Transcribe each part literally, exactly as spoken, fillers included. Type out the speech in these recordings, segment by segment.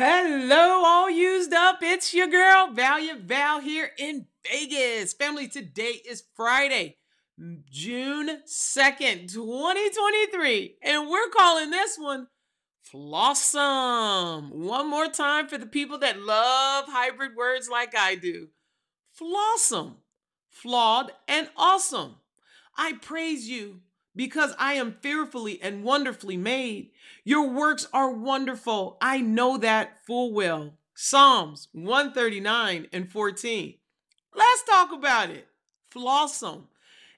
Hello, all used up. It's your girl, Valy Val here in Vegas. Family, today is Friday, June second, twenty twenty-three. And we're calling this one FlawSome. One more time for the people that love hybrid words like I do. FlawSome, flawed and awesome. I praise you because I am fearfully and wonderfully made. Your works are wonderful. I know that full well. Psalms one thirty-nine and fourteen. Let's talk about it. FlawSome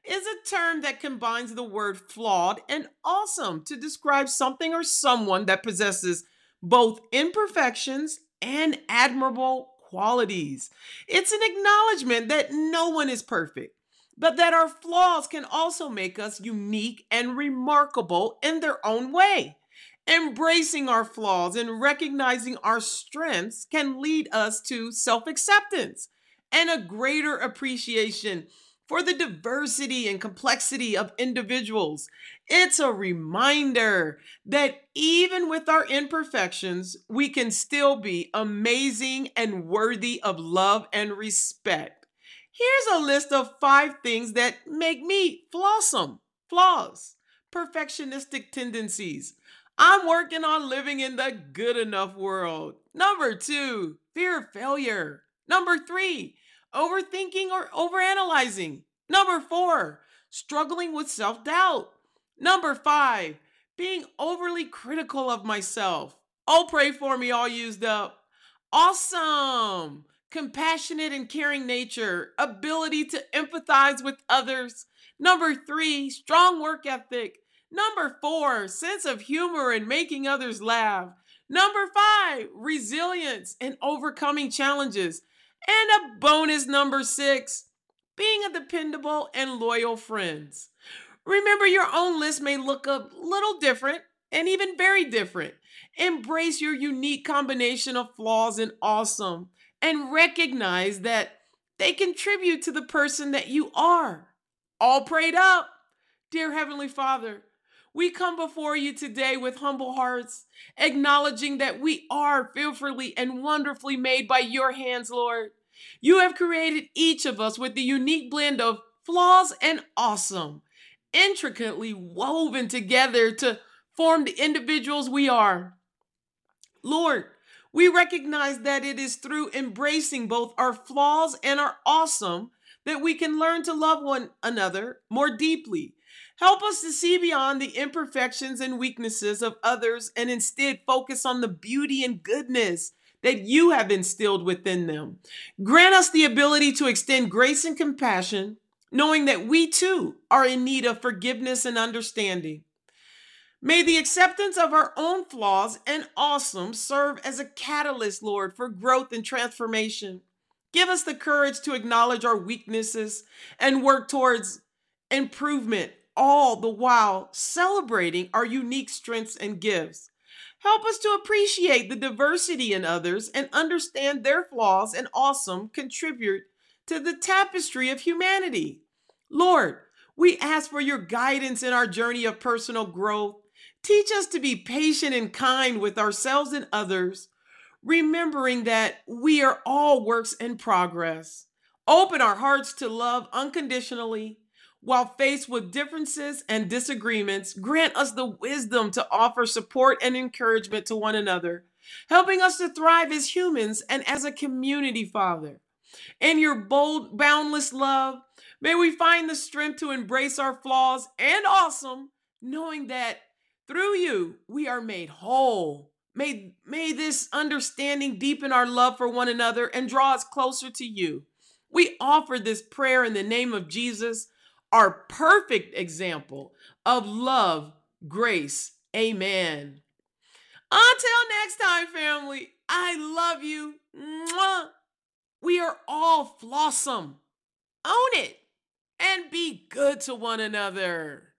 is a term that combines the word flawed and awesome to describe something or someone that possesses both imperfections and admirable qualities. It's an acknowledgement that no one is perfect, but that our flaws can also make us unique and remarkable in their own way. Embracing our flaws and recognizing our strengths can lead us to self-acceptance and a greater appreciation for the diversity and complexity of individuals. It's a reminder that even with our imperfections, we can still be amazing and worthy of love and respect. Here's a list of five things that make me flawsome. Flaws, perfectionistic tendencies. I'm working on living in the good enough world. Number two, fear of failure. Number three, overthinking or overanalyzing. Number four, struggling with self-doubt. Number five, being overly critical of myself. Oh, pray for me, all used up. Awesome. Compassionate and caring nature, ability to empathize with others. Number three, strong work ethic. Number four, sense of humor and making others laugh. Number five, resilience and overcoming challenges. And a bonus number six, being a dependable and loyal friend. Remember, your own list may look a little different and even very different. Embrace your unique combination of flaws and awesome, and recognize that they contribute to the person that you are. All prayed up. Dear Heavenly Father, we come before you today with humble hearts, acknowledging that we are fearfully and wonderfully made by your hands, Lord. You have created each of us with the unique blend of flaws and awesome, intricately woven together to form the individuals we are. Lord, we recognize that it is through embracing both our flaws and our awesome that we can learn to love one another more deeply. Help us to see beyond the imperfections and weaknesses of others and instead focus on the beauty and goodness that you have instilled within them. Grant us the ability to extend grace and compassion, knowing that we too are in need of forgiveness and understanding. May the acceptance of our own flaws and awesome serve as a catalyst, Lord, for growth and transformation. Give us the courage to acknowledge our weaknesses and work towards improvement, all the while celebrating our unique strengths and gifts. Help us to appreciate the diversity in others and understand their flaws and awesome contribute to the tapestry of humanity. Lord, we ask for your guidance in our journey of personal growth. Teach us to be patient and kind with ourselves and others, remembering that we are all works in progress. Open our hearts to love unconditionally. While faced with differences and disagreements, grant us the wisdom to offer support and encouragement to one another, helping us to thrive as humans and as a community, Father. In your bold, boundless love, may we find the strength to embrace our flaws and awesome, knowing that through you, we are made whole. May, may this understanding deepen our love for one another and draw us closer to you. We offer this prayer in the name of Jesus, our perfect example of love, grace. Amen. Until next time, family, I love you. Mwah. We are all flawsome. Own it and be good to one another.